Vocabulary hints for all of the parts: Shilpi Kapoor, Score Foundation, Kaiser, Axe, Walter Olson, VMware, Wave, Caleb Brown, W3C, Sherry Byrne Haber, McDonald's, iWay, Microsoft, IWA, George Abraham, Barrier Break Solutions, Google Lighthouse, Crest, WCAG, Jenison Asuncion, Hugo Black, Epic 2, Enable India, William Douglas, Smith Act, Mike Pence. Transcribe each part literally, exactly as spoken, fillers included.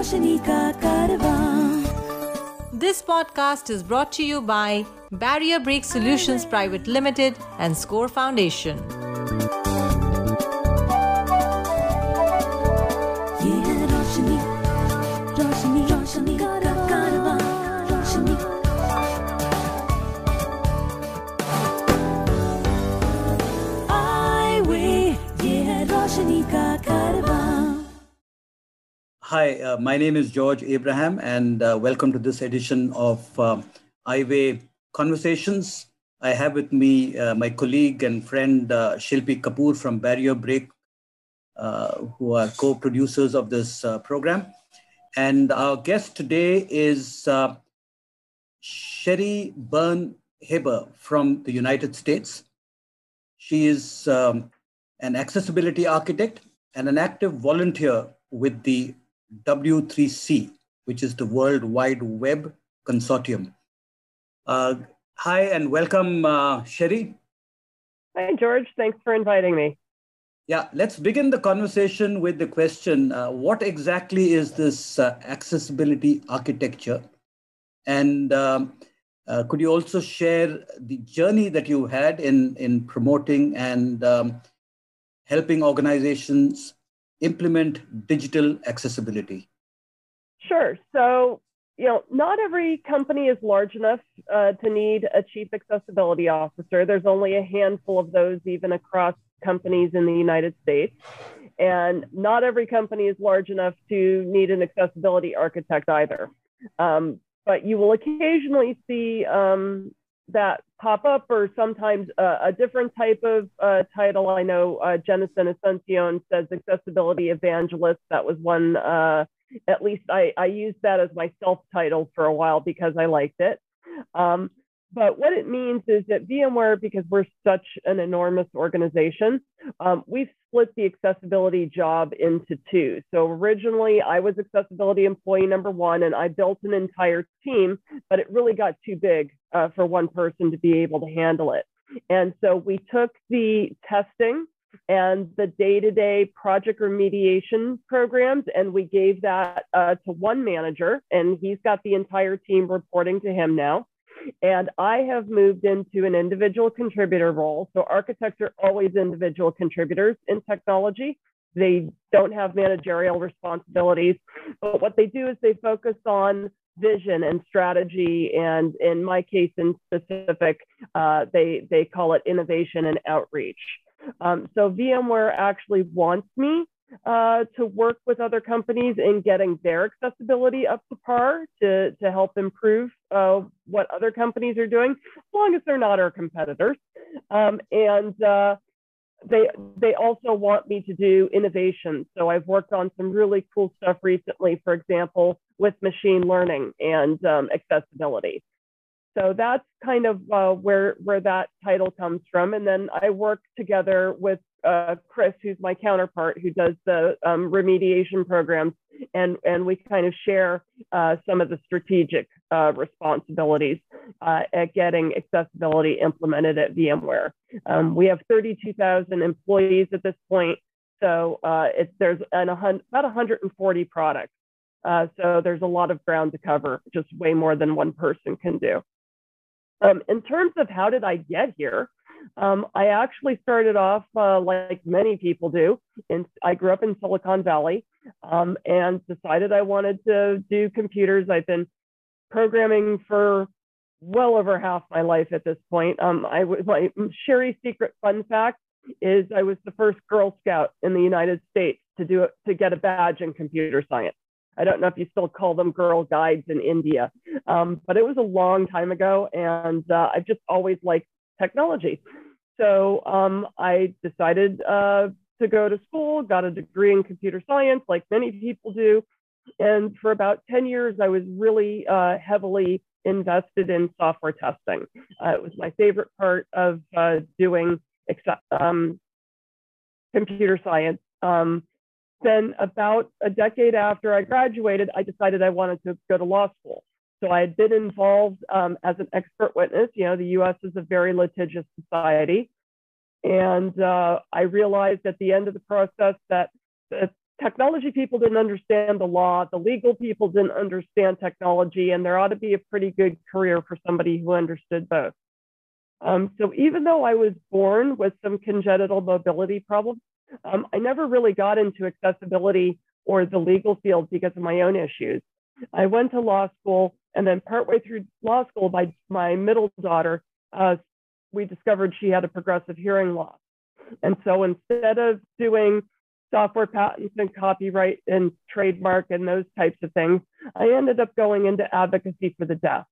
रोशनी का कारवां। This podcast is brought to you by Barrier Break Solutions Private Limited and Score Foundation. Hi, uh, my name is George Abraham, and uh, welcome to this edition of uh, iWay Conversations. I have with me uh, my colleague and friend uh, Shilpi Kapoor from Barrier Break, uh, who are co-producers of this uh, program. And our guest today is uh, Sherry Byrne Haber from the United States. She is um, an accessibility architect and an active volunteer with the W three C, which is the World Wide Web Consortium. Uh, hi and welcome, uh, Sherry. Hi, George. Thanks for inviting me. Yeah, let's begin the conversation with the question, uh, what exactly is this uh, accessibility architecture? And um, uh, could you also share the journey that you had in, in promoting and um, helping organizations implement digital accessibility? Sure. So, you know, not every company is large enough uh, to need a chief accessibility officer. There's only a handful of those even across companies in the United States. And not every company is large enough to need an accessibility architect either. Um, but you will occasionally see um, that pop up, or sometimes uh, a different type of uh, title. I know uh, Jenison Asuncion says accessibility evangelist. That was one, uh, at least I, I used that as my self-title for a while because I liked it. Um, but what it means is that VMware, because we're such an enormous organization, um, we've split the accessibility job into two. So originally I was accessibility employee number one, and I built an entire team, but it really got too big Uh, for one person to be able to handle it. And so we took the testing and the day-to-day project remediation programs, and we gave that uh, to one manager, and he's got the entire team reporting to him now. And I have moved into an individual contributor role. So architects are always individual contributors in technology. They don't have managerial responsibilities, but what they do is they focus on vision and strategy, and in my case in specific, uh, they, they call it innovation and outreach. Um, so VMware actually wants me uh, to work with other companies in getting their accessibility up to par to, to help improve uh, what other companies are doing, as long as they're not our competitors. Um, and uh, They they also want me to do innovation. So I've worked on some really cool stuff recently, for example, with machine learning and um, accessibility. So that's kind of uh, where, where that title comes from. And then I work together with uh, Chris, who's my counterpart, who does the um, remediation programs. And, and we kind of share uh, some of the strategic uh, responsibilities uh, at getting accessibility implemented at VMware. Um, we have thirty-two thousand employees at this point. So uh, it's, there's an, about one hundred forty products. Uh, so there's a lot of ground to cover, just way more than one person can do. Um, in terms of how did I get here, um, I actually started off uh, like many people do. And I grew up in Silicon Valley um, and decided I wanted to do computers. I've been programming for well over half my life at this point. Um, I was my Sherry's secret fun fact is I was the first Girl Scout in the United States to do it, to get a badge in computer science. I don't know if you still call them Girl Guides in India, um, but it was a long time ago, and uh, I've just always liked technology. So um, I decided uh, to go to school, got a degree in computer science, like many people do, and for about ten years, I was really uh, heavily invested in software testing. Uh, it was my favorite part of uh, doing um, computer science. Um, Then about a decade after I graduated, I decided I wanted to go to law school. So I had been involved um, as an expert witness. You know, the U S is a very litigious society. And uh, I realized at the end of the process that the technology people didn't understand the law, the legal people didn't understand technology, and there ought to be a pretty good career for somebody who understood both. Um, so even though I was born with some congenital mobility problems, um, I never really got into accessibility or the legal field because of my own issues. I went to law school, and then partway through law school, by my middle daughter, uh, we discovered she had a progressive hearing loss. And so instead of doing software patents and copyright and trademark and those types of things, I ended up going into advocacy for the deaf.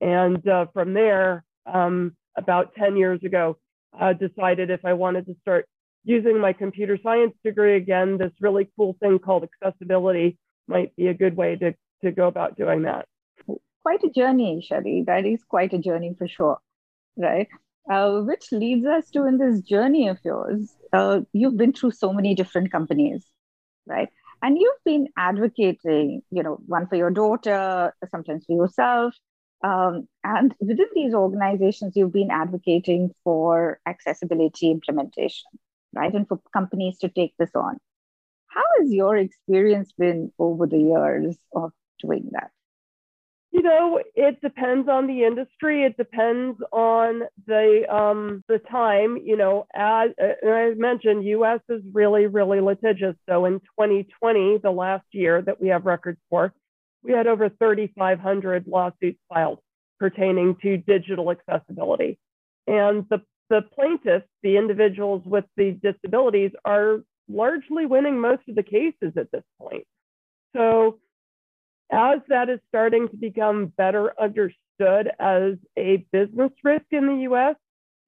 And uh, from there, um, about ten years ago, I decided if I wanted to start using my computer science degree again, this really cool thing called accessibility might be a good way to, to go about doing that. Quite a journey, Sherry. That is quite a journey for sure, right? Uh, which leads us to, in this journey of yours, uh, you've been through so many different companies, right? And you've been advocating, you know, one for your daughter, sometimes for yourself. Um, and within these organizations, you've been advocating for accessibility implementation, right? And for companies to take this on. How has your experience been over the years of doing that? You know, it depends on the industry. It depends on the um, the time. You know, as, as I mentioned, U S is really, really litigious. So in twenty twenty, the last year that we have records for, we had over thirty-five hundred lawsuits filed pertaining to digital accessibility. And the, the plaintiffs, the individuals with the disabilities, are largely winning most of the cases at this point. So as that is starting to become better understood as a business risk in the U S,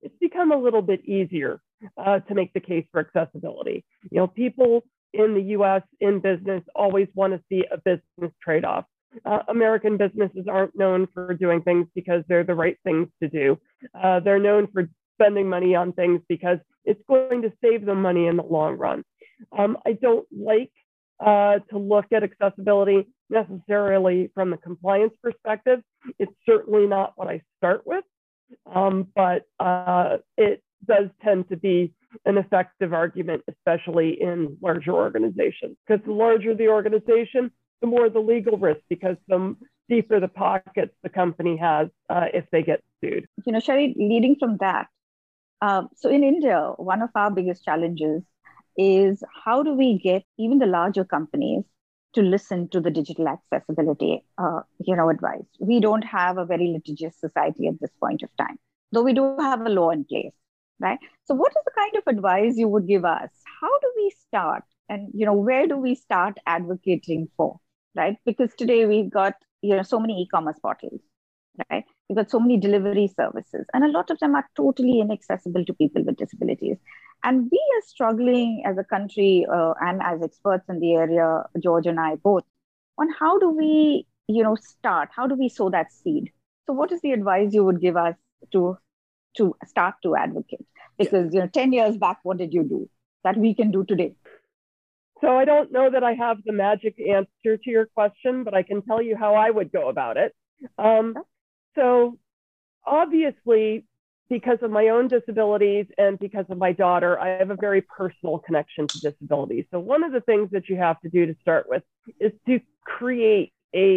it's become a little bit easier uh, to make the case for accessibility. You know, people in the U S in business always want to see a business trade-off. Uh, American businesses aren't known for doing things because they're the right things to do. Uh, they're known for spending money on things because it's going to save them money in the long run. Um, I don't like Uh, to look at accessibility necessarily from the compliance perspective. It's certainly not what I start with, um, but uh, it does tend to be an effective argument, especially in larger organizations. Because the larger the organization, the more the legal risk, because the deeper the pockets the company has uh, if they get sued. You know, Sherry, leading from that, uh, so in India, one of our biggest challenges is how do we get even the larger companies to listen to the digital accessibility uh, you know, advice? We don't have a very litigious society at this point of time, though we do have a law in place, right? So what is the kind of advice you would give us? How do we start? And you know, where do we start advocating for, right? Because today we've got you know, so many e-commerce portals, right? We've got so many delivery services, and a lot of them are totally inaccessible to people with disabilities. And we are struggling as a country uh, and as experts in the area, George and I both, on how do we, you know, start? How do we sow that seed? So what is the advice you would give us to, to start to advocate? Because, you know, ten years back, what did you do that we can do today? So I don't know that I have the magic answer to your question, but I can tell you how I would go about it. Um, so obviously, because of my own disabilities and because of my daughter, I have a very personal connection to disability. So one of the things that you have to do to start with is to create a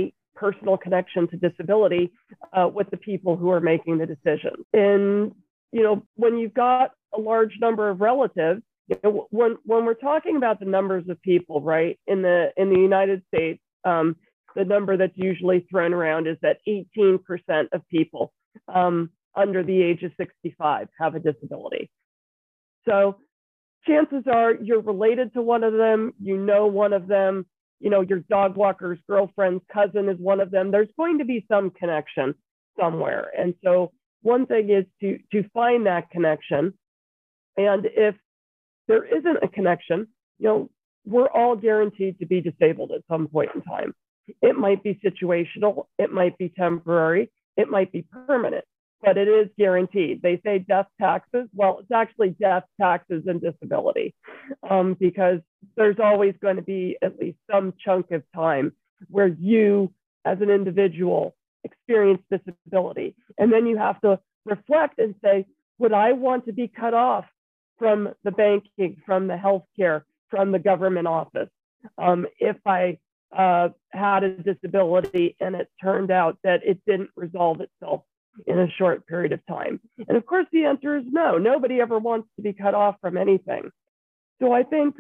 personal connection to disability uh, with the people who are making the decisions. And, you know, when you've got a large number of relatives, you know, when, when we're talking about the numbers of people, right, in the, in the United States, um, the number that's usually thrown around is that eighteen percent of people um, under the age of sixty-five have a disability. So chances are you're related to one of them, you know one of them, you know, your dog walker's girlfriend's cousin is one of them. There's going to be some connection somewhere. And so one thing is to, to find that connection. And if there isn't a connection, you know, we're all guaranteed to be disabled at some point in time. It might be situational, it might be temporary, it might be permanent, but it is guaranteed. They say death taxes. Well, it's actually death taxes and disability um, because there's always going to be at least some chunk of time where you as an individual experience disability. And then you have to reflect and say, would I want to be cut off from the banking, from the healthcare, from the government office? um, if I uh, had a disability and it turned out that it didn't resolve itself in a short period of time? And of course, the answer is no. Nobody ever wants to be cut off from anything. So I think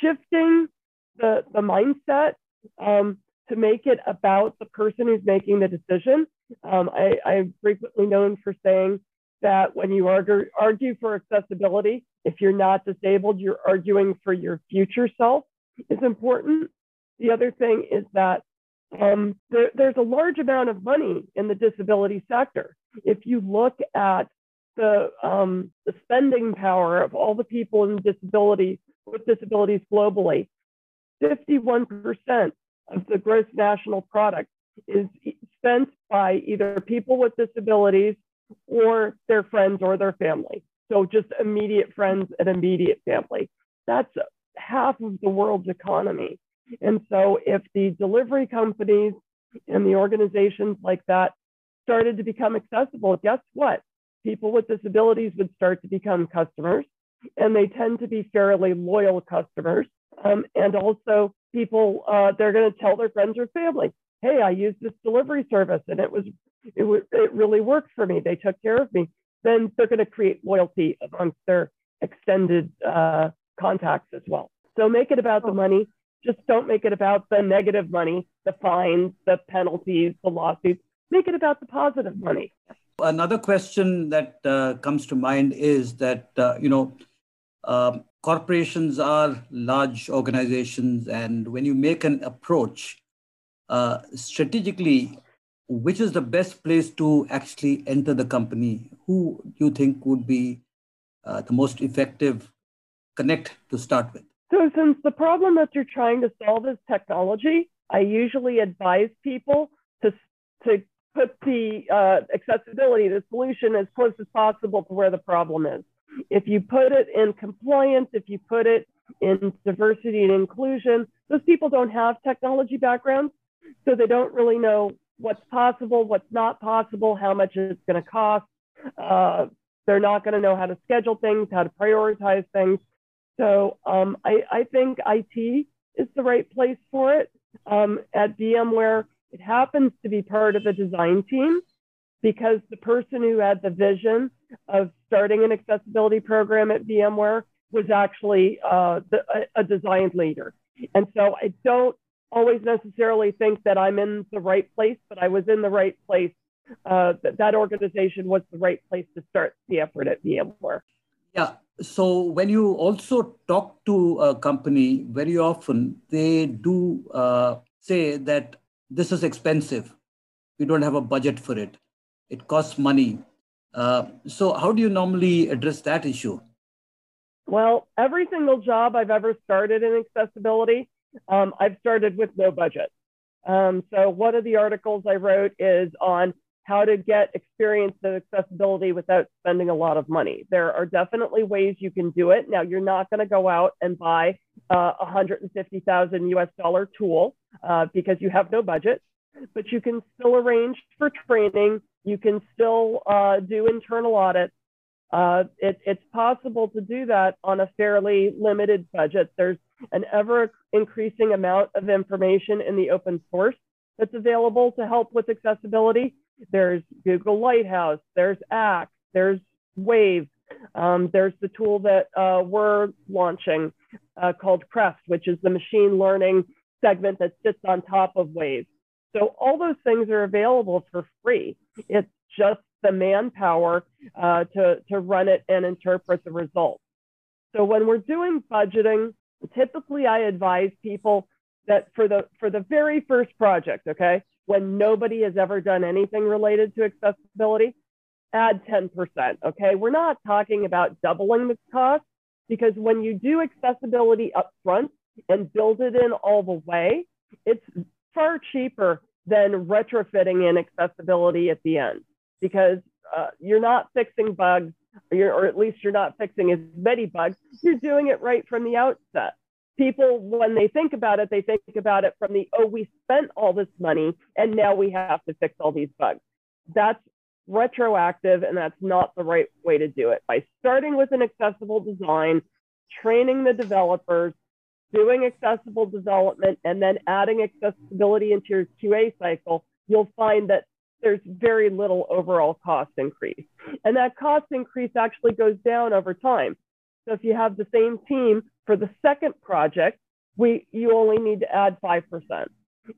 shifting the, the mindset um, to make it about the person who's making the decision. Um, I, I'm frequently known for saying that when you argue, argue for accessibility, if you're not disabled, you're arguing for your future self is important. The other thing is that um, there, there's a large amount of money in the disability sector. If you look at the, um, the spending power of all the people in disability, with disabilities globally, fifty-one percent of the gross national product is spent by either people with disabilities or their friends or their family. So just immediate friends and immediate family. That's half of the world's economy. And so if the delivery companies and the organizations like that started to become accessible, guess what? People with disabilities would start to become customers, and they tend to be fairly loyal customers. Um, and also people, uh, they're going to tell their friends or family, hey, I used this delivery service and it was, it, w it really worked for me. They took care of me. Then they're going to create loyalty amongst their extended uh, contacts as well. So make it about the money. Just don't make it about the negative money, the fines, the penalties, the lawsuits. Make it about the positive money. Another question that uh, comes to mind is that, uh, you know, um, corporations are large organizations, and when you make an approach uh, strategically, which is the best place to actually enter the company? Who do you think would be uh, the most effective connect to start with? So since the problem that you're trying to solve is technology, I usually advise people to, to put the uh, accessibility, the solution, as close as possible to where the problem is. If you put it in compliance, if you put it in diversity and inclusion, those people don't have technology backgrounds, so they don't really know what's possible, what's not possible, how much it's going to cost. Uh, they're not going to know how to schedule things, how to prioritize things. So um, I, I think I T is the right place for it. Um, at VMware, it happens to be part of the design team, because the person who had the vision of starting an accessibility program at VMware was actually uh, the, a, a design leader. And so I don't always necessarily think that I'm in the right place, but I was in the right place. Uh, that, that organization was the right place to start the effort at VMware. Yeah, so when you also talk to a company, very often they do uh, say that this is expensive. We don't have a budget for it. It costs money. Uh, so how do you normally address that issue? Well, every single job I've ever started in accessibility, um, I've started with no budget. Um, so one of the articles I wrote is on how to get experience in accessibility without spending a lot of money. There are definitely ways you can do it. Now, you're not going to go out and buy a uh, one hundred fifty thousand U S dollar tool uh, because you have no budget, but you can still arrange for training. You can still uh, do internal audits. Uh, it, it's possible to do that on a fairly limited budget. There's an ever increasing amount of information in the open source that's available to help with accessibility. There's Google Lighthouse, there's Axe, there's Wave, um, there's the tool that uh, we're launching uh, called Crest, which is the machine learning segment that sits on top of Wave. So all those things are available for free. It's just the manpower uh, to, to run it and interpret the results. So when we're doing budgeting, typically I advise people that for the, for the very first project, okay, when nobody has ever done anything related to accessibility, add ten percent, okay? We're not talking about doubling the cost, because when you do accessibility up front and build it in all the way, it's far cheaper than retrofitting in accessibility at the end, because uh, you're not fixing bugs, or, you're, or at least you're not fixing as many bugs. You're doing it right from the outset. People, when they think about it, they think about it from the, oh, we spent all this money and now we have to fix all these bugs. That's retroactive, and that's not the right way to do it. By starting with an accessible design, training the developers, doing accessible development and then adding accessibility into your Q A cycle, you'll find that there's very little overall cost increase. And that cost increase actually goes down over time. So if you have the same team for the second project, we you only need to add five percent.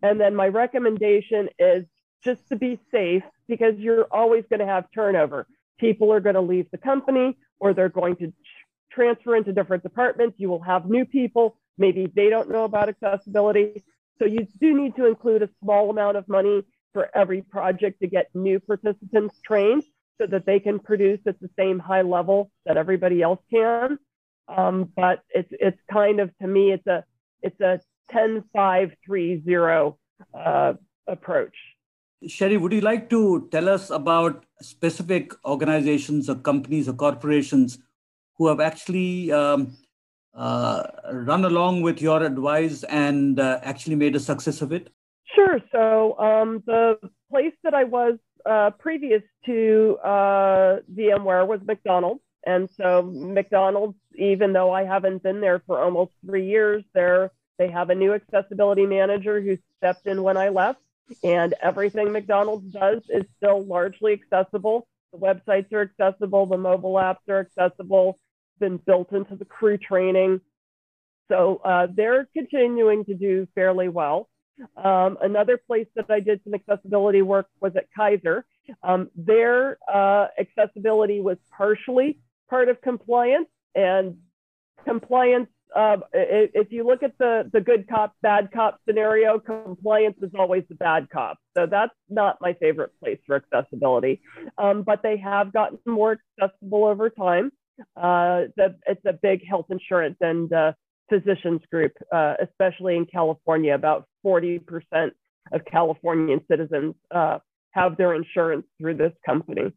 And then my recommendation is just to be safe, because you're always going to have turnover. People are going to leave the company, or they're going to transfer into different departments. You will have new people. Maybe they don't know about accessibility. So you do need to include a small amount of money for every project to get new participants trained so that they can produce at the same high level that everybody else can. Um, but it's it's kind of, to me, it's a it's a ten, five, three, zero uh, approach. Sherry, would you like to tell us about specific organizations or companies or corporations who have actually um, uh, run along with your advice and uh, actually made a success of it? Sure. So um, the place that I was uh, previous to uh, VMware was McDonald's. And so McDonald's, even though I haven't been there for almost three years, they're, they have a new accessibility manager who stepped in when I left. And everything McDonald's does is still largely accessible. The websites are accessible. The mobile apps are accessible. It's been built into the crew training. So uh, they're continuing to do fairly well. Um, another place that I did some accessibility work was at Kaiser. Um, their uh, accessibility was partially part of compliance. And compliance, uh, if you look at the, the good cop, bad cop scenario, compliance is always the bad cop. So that's not my favorite place for accessibility. Um, but they have gotten more accessible over time. Uh, the, it's a big health insurance and uh, physicians group, uh, especially in California. About forty percent of Californian citizens uh, have their insurance through this company.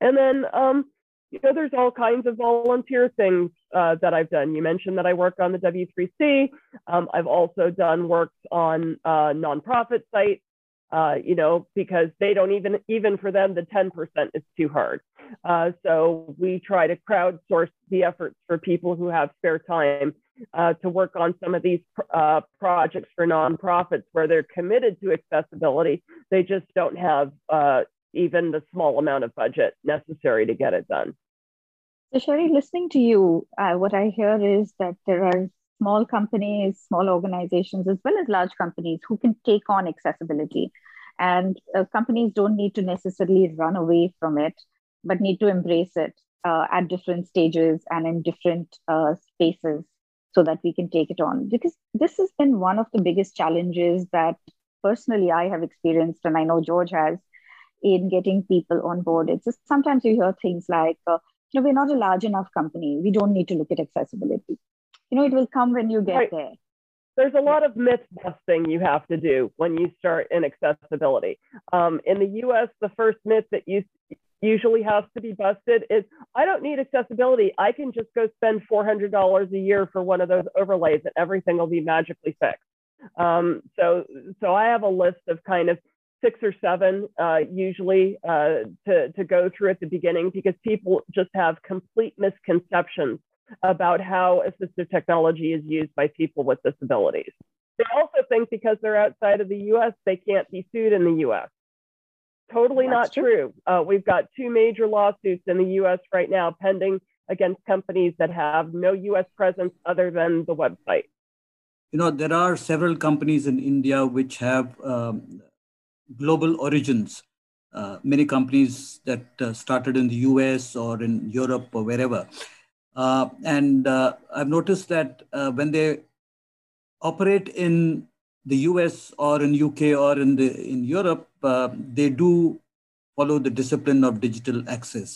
And then, um, you know, there's all kinds of volunteer things uh, that I've done. You mentioned that I work on the W three C. Um, I've also done work on uh, nonprofit sites, uh, you know, because they don't even, even for them, the ten percent is too hard. Uh, so we try to crowdsource the efforts for people who have spare time Uh, to work on some of these uh, projects for nonprofits where they're committed to accessibility. They just don't have uh, even the small amount of budget necessary to get it done. So Sherry, listening to you, uh, what I hear is that there are small companies, small organizations, as well as large companies who can take on accessibility. And uh, companies don't need to necessarily run away from it, but need to embrace it uh, at different stages and in different uh, spaces, so that we can take it on. Because this has been one of the biggest challenges that personally I have experienced, and I know George has, in getting people on board. It's just sometimes you hear things like, uh, you know, we're not a large enough company. We don't need to look at accessibility. You know, it will come when you get right there. There's a lot of myth busting you have to do when you start in accessibility. Um, in the U S, the first myth that you usually has to be busted is, I don't need accessibility. I can just go spend four hundred dollars a year for one of those overlays and everything will be magically fixed. Um, so, so I have a list of kind of six or seven uh, usually uh, to, to go through at the beginning, because people just have complete misconceptions about how assistive technology is used by people with disabilities. They also think because they're outside of the U S, they can't be sued in the U S. Totally not true. Uh, we've got two major lawsuits in the U S right now pending against companies that have no U S presence other than the website. You know, there are several companies in India which have um, global origins. Uh, many companies that uh, started in the U S or in Europe or wherever. Uh, and uh, I've noticed that uh, when they operate in the U S or in U K or in the in Europe, uh, they do follow the discipline of digital access.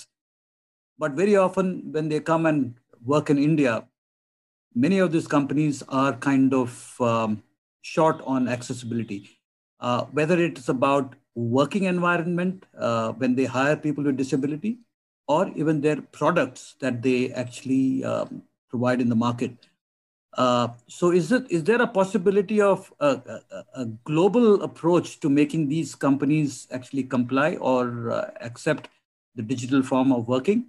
But very often when they come and work in India, many of these companies are kind of um, short on accessibility. Uh, whether it's about working environment, uh, when they hire people with disability, or even their products that they actually um, provide in the market. Uh, so is it is there a possibility of a, a, a global approach to making these companies actually comply or uh, accept the digital form of working?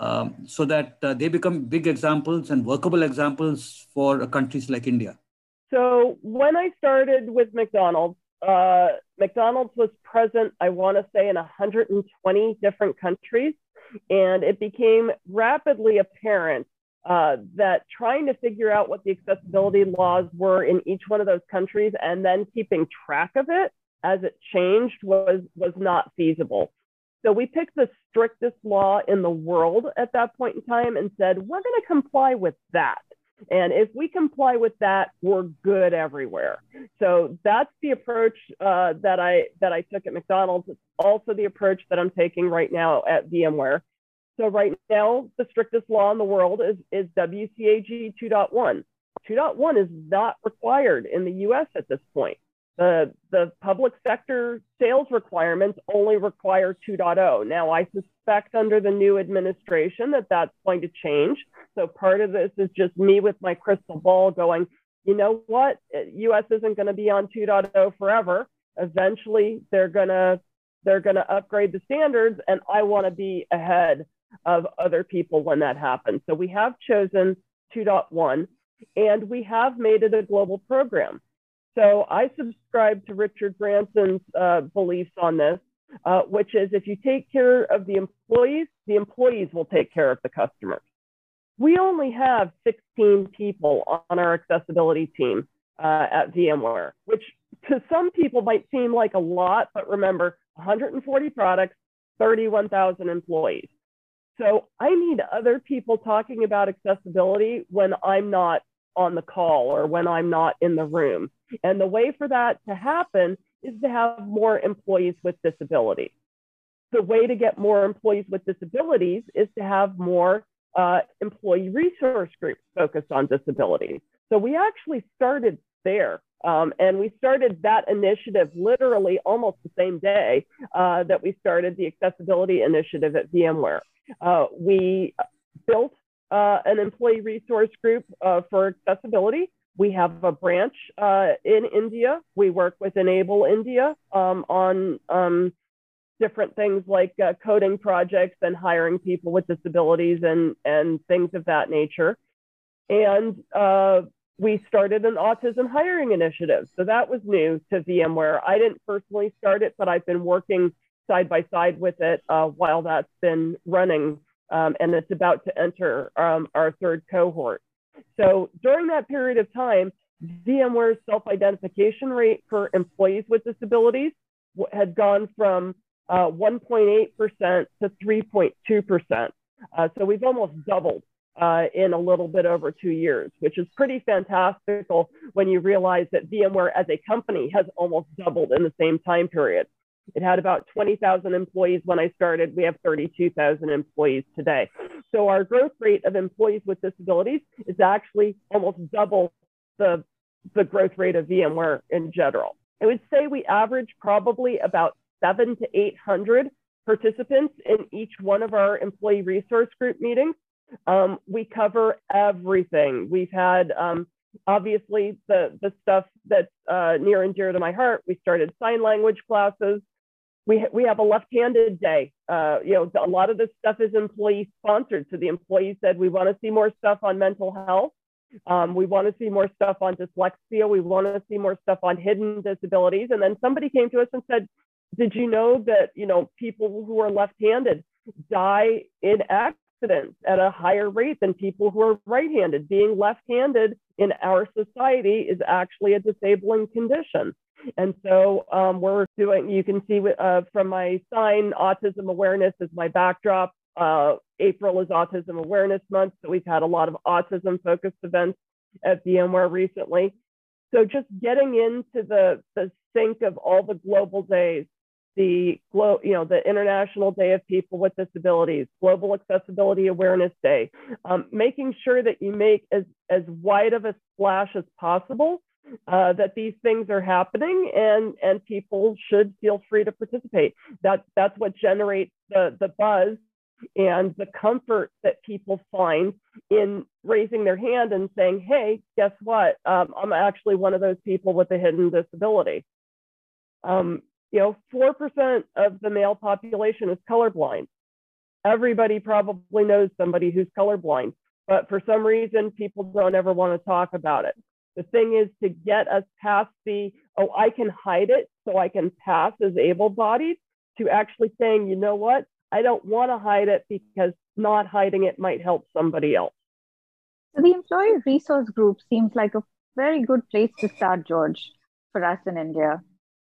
um, so that uh, they become big examples and workable examples for uh, countries like India? So when I started with McDonald's, uh, McDonald's was present, I want to say, in one hundred twenty different countries. And it became rapidly apparent uh, that trying to figure out what the accessibility laws were in each one of those countries and then keeping track of it as it changed was, was not feasible. So we picked the strictest law in the world at that point in time and said, we're going to comply with that. And if we comply with that, we're good everywhere. So that's the approach uh, that I that I took at McDonald's. It's also the approach that I'm taking right now at VMware. So right now, the strictest law in the world is, is W C A G two point one. two point one is not required in the U S at this point. The, the public sector sales requirements only require two point oh. Now, I suspect under the new administration that that's going to change. So part of this is just me with my crystal ball going, you know what? U S isn't going to be on two point oh forever. Eventually, they're going to they're going to upgrade the standards, and I want to be ahead of other people when that happens. So we have chosen two point one, and we have made it a global program. So I subscribe to Richard Branson's uh, beliefs on this, uh, which is if you take care of the employees, the employees will take care of the customers. We only have sixteen people on our accessibility team uh, at VMware, which to some people might seem like a lot, but remember, one hundred forty products, thirty-one thousand employees. So I need other people talking about accessibility when I'm not on the call or when I'm not in the room. And the way for that to happen is to have more employees with disabilities. The way to get more employees with disabilities is to have more uh, employee resource groups focused on disabilities. So we actually started there. Um, and we started that initiative literally almost the same day uh, that we started the accessibility initiative at VMware. Uh, we built uh, an employee resource group uh, for accessibility. We have a branch uh, in India. We work with Enable India um, on um, different things like uh, coding projects and hiring people with disabilities and, and things of that nature. And uh, we started an autism hiring initiative. So that was new to VMware. I didn't personally start it, but I've been working side by side with it uh, while that's been running. Um, and it's about to enter um, our third cohort. So during that period of time, VMware's self-identification rate for employees with disabilities had gone from uh, one point eight percent to three point two percent. Uh, so we've almost doubled uh, in a little bit over two years, which is pretty fantastical when you realize that VMware as a company has almost doubled in the same time period. It had about twenty thousand employees when I started. We have thirty-two thousand employees today. So our growth rate of employees with disabilities is actually almost double the, the growth rate of VMware in general. I would say we average probably about seven to eight hundred participants in each one of our employee resource group meetings. Um, we cover everything. We've had um, obviously the, the stuff that's uh, near and dear to my heart. We started sign language classes. We, ha we have a left-handed day. Uh, you know, a lot of this stuff is employee-sponsored. So the employees said, we want to see more stuff on mental health. Um, we want to see more stuff on dyslexia. We want to see more stuff on hidden disabilities. And then somebody came to us and said, did you know that, you know, people who are left-handed die in accidents at a higher rate than people who are right-handed? Being left-handed in our society is actually a disabling condition. And so um, we're doing, you can see uh, from my sign, autism awareness is my backdrop. Uh, April is Autism Awareness Month. So we've had a lot of autism focused events at VMware recently. So just getting into the, the sync of all the global days, the, glo you know, the International Day of People with Disabilities, Global Accessibility Awareness Day, um, making sure that you make as, as wide of a splash as possible. Uh, that these things are happening and, and people should feel free to participate. That, that's what generates the, the buzz and the comfort that people find in raising their hand and saying, hey, guess what? Um, I'm actually one of those people with a hidden disability. Um, you know, four percent of the male population is colorblind. Everybody probably knows somebody who's colorblind, but for some reason, people don't ever want to talk about it. The thing is to get us past the, oh, I can hide it so I can pass as able-bodied, to actually saying, you know what, I don't want to hide it because not hiding it might help somebody else. So the employee resource group seems like a very good place to start, George, for us in India,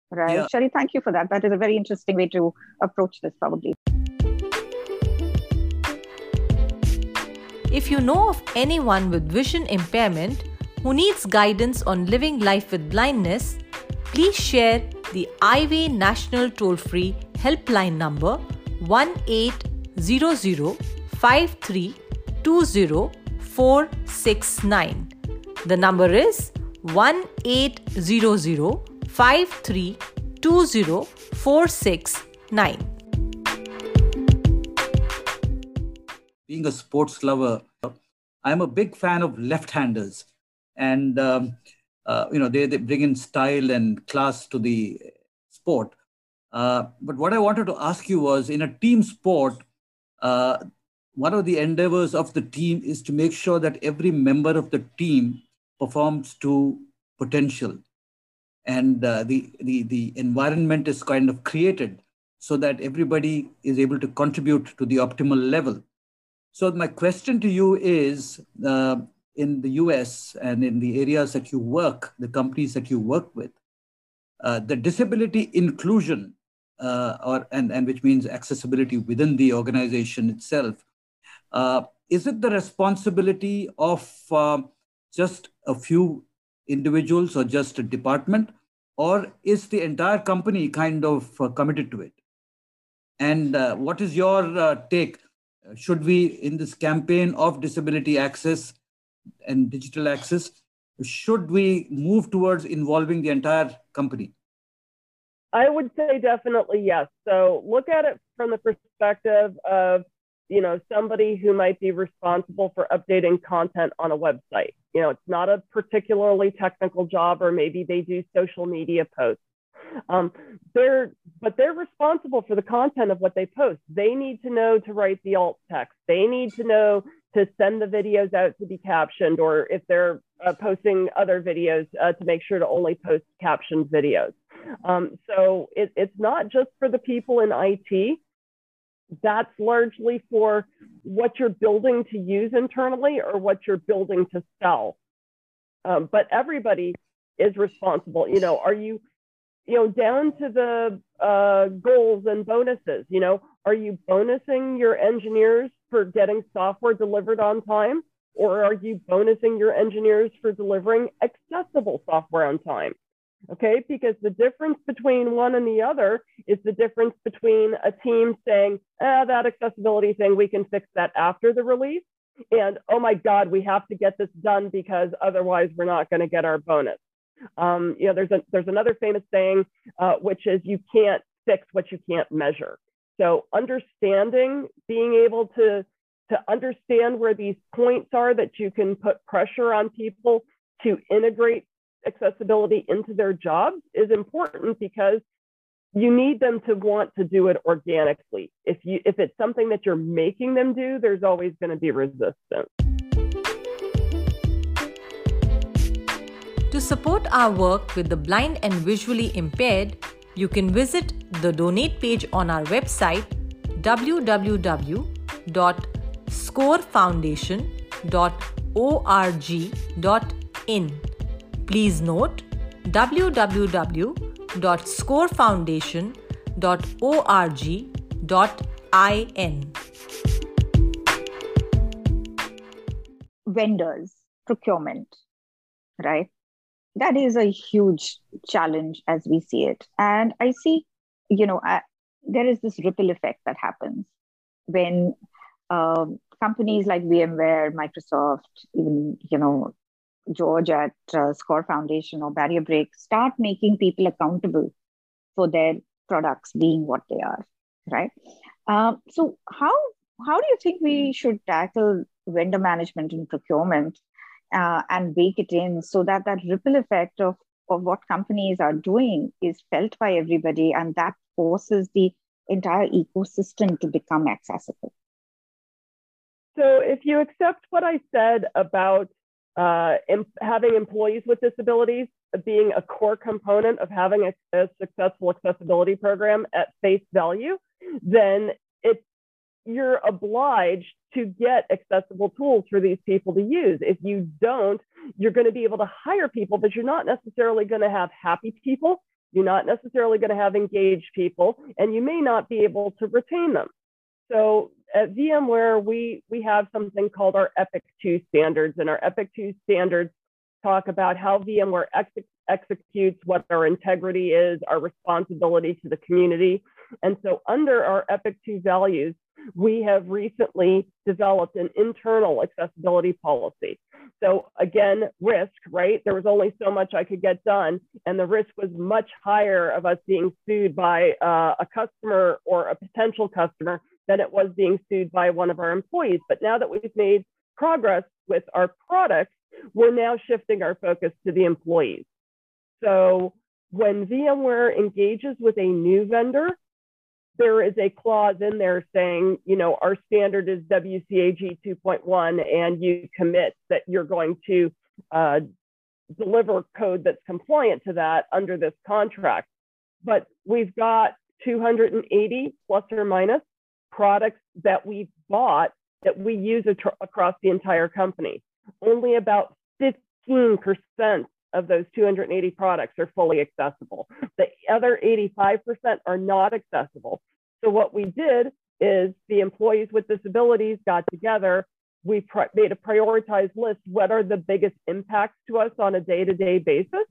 right? Yeah. Sherry, thank you for that. That is a very interesting way to approach this probably. If you know of anyone with vision impairment who needs guidance on living life with blindness, please share the I W A National Toll-Free Helpline number one eight hundred, five three two zero, four six nine. The number is one eight hundred, five three two zero, four six nine. Being a sports lover, I'm a big fan of left-handers. And, um, uh, you know, they, they bring in style and class to the sport. Uh, but what I wanted to ask you was, in a team sport, uh, one of the endeavors of the team is to make sure that every member of the team performs to potential. And uh, the, the, the environment is kind of created so that everybody is able to contribute to the optimal level. So my question to you is, uh, in the U S and in the areas that you work, the companies that you work with, uh, the disability inclusion, uh, or and, and which means accessibility within the organization itself, uh, is it the responsibility of uh, just a few individuals or just a department, or is the entire company kind of uh, committed to it? And uh, what is your uh, take? Should we, in this campaign of disability access and digital access, should we move towards involving the entire company? I would say definitely yes. So look at it from the perspective of, you know, somebody who might be responsible for updating content on a website. You know, it's not a particularly technical job, or maybe they do social media posts. Um, they're, but they're responsible for the content of what they post. They need to know to write the alt text. They need to know to send the videos out to be captioned, or if they're uh, posting other videos, uh, to make sure to only post captioned videos. Um, so it, it's not just for the people in I T. That's largely for what you're building to use internally or what you're building to sell. Um, but everybody is responsible. You know, are you, you know, down to the uh, goals and bonuses, you know, are you bonusing your engineers for getting software delivered on time? Or are you bonusing your engineers for delivering accessible software on time? Okay, because the difference between one and the other is the difference between a team saying, ah, that accessibility thing, we can fix that after the release. And, oh my God, we have to get this done because otherwise we're not going to get our bonus. Um, you know, there's a, there's another famous saying, uh, which is you can't fix what you can't measure. So understanding, being able to, to understand where these points are that you can put pressure on people to integrate accessibility into their jobs is important, because you need them to want to do it organically. If you, if it's something that you're making them do, there's always going to be resistance. To support our work with the blind and visually impaired, you can visit the donate page on our website w w w dot score foundation dot org dot in. Please note w w w dot score foundation dot org dot in. Vendors, procurement, right? That is a huge challenge as we see it. And I see, you know, I, there is this ripple effect that happens when um, companies like VMware, Microsoft, even, you know, George at uh, Score Foundation or Barrier Break start making people accountable for their products being what they are, right? Um, so how, how do you think we should tackle vendor management and procurement Uh, and bake it in so that that ripple effect of, of what companies are doing is felt by everybody, and that forces the entire ecosystem to become accessible? So if you accept what I said about uh, having employees with disabilities being a core component of having a, a successful accessibility program at face value, then it's, you're obliged to get accessible tools for these people to use. If you don't, you're going to be able to hire people, but you're not necessarily going to have happy people. You're not necessarily going to have engaged people, and you may not be able to retain them. So at VMware, we, we have something called our Epic two standards, and our Epic two standards talk about how VMware ex executes, what our integrity is, our responsibility to the community. And so under our Epic two values, we have recently developed an internal accessibility policy. So again, risk, right? There was only so much I could get done, and the risk was much higher of us being sued by uh, a customer or a potential customer than it was being sued by one of our employees. But now that we've made progress with our products, we're now shifting our focus to the employees. So when VMware engages with a new vendor, there is a clause in there saying, you know, our standard is W C A G two point one, and you commit that you're going to uh, deliver code that's compliant to that under this contract. But we've got two hundred eighty plus or minus products that we've bought that we use across the entire company. Only about fifteen percent of those two hundred eighty products are fully accessible. The other eighty-five percent are not accessible. So what we did is the employees with disabilities got together. We made a prioritized list. What are the biggest impacts to us on a day-to-day basis?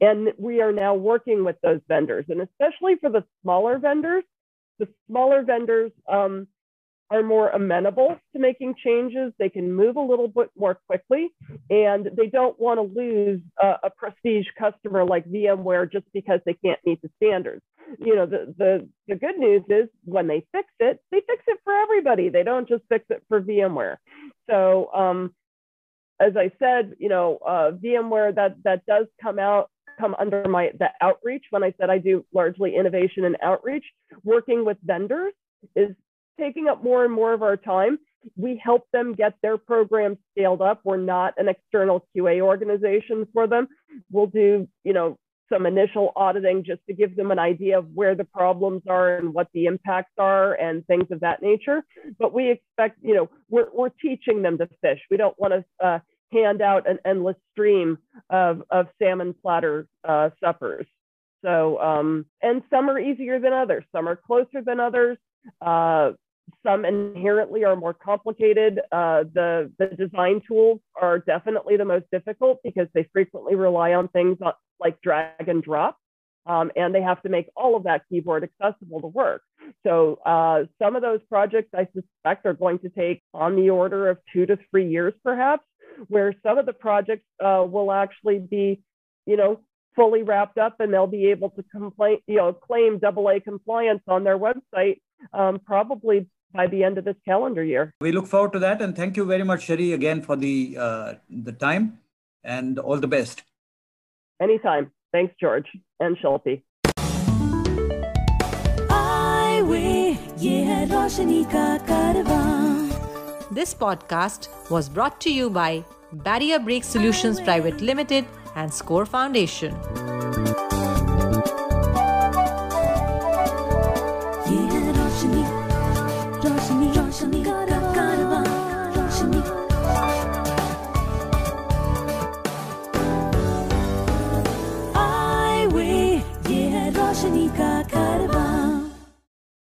And we are now working with those vendors. And especially for the smaller vendors, the smaller vendors um, are more amenable to making changes. They can move a little bit more quickly, and they don't want to lose uh, a prestige customer like VMware just because they can't meet the standards. You know, the, the, the good news is when they fix it, they fix it for everybody. They don't just fix it for VMware. So um, as I said, you know, uh, VMware, that, that does come out come under my the outreach. When I said I do largely innovation and outreach, working with vendors is taking up more and more of our time. We help them get their programs scaled up. We're not an external Q A organization for them. We'll do, you know, some initial auditing just to give them an idea of where the problems are and what the impacts are and things of that nature. But we expect, you know, we're, we're teaching them to fish. We don't want to uh, hand out an endless stream of, of salmon platter uh, suppers. So, um, and some are easier than others. Some are closer than others. Uh, some inherently are more complicated. Uh, the, the design tools are definitely the most difficult because they frequently rely on things like drag and drop, um, and they have to make all of that keyboard accessible to work. So uh, some of those projects I suspect are going to take on the order of two to three years perhaps, where some of the projects uh, will actually be, you know, fully wrapped up, and they'll be able to complain, you know, claim double A compliance on their website um, probably by the end of this calendar year. We look forward to that, and thank you very much, Sherry, again for the uh, the time, and all the best. Anytime. Thanks, George and Shilpi. This podcast was brought to you by Barrier Break Solutions Private Limited and Score Foundation. I way, yeah, Roshni ka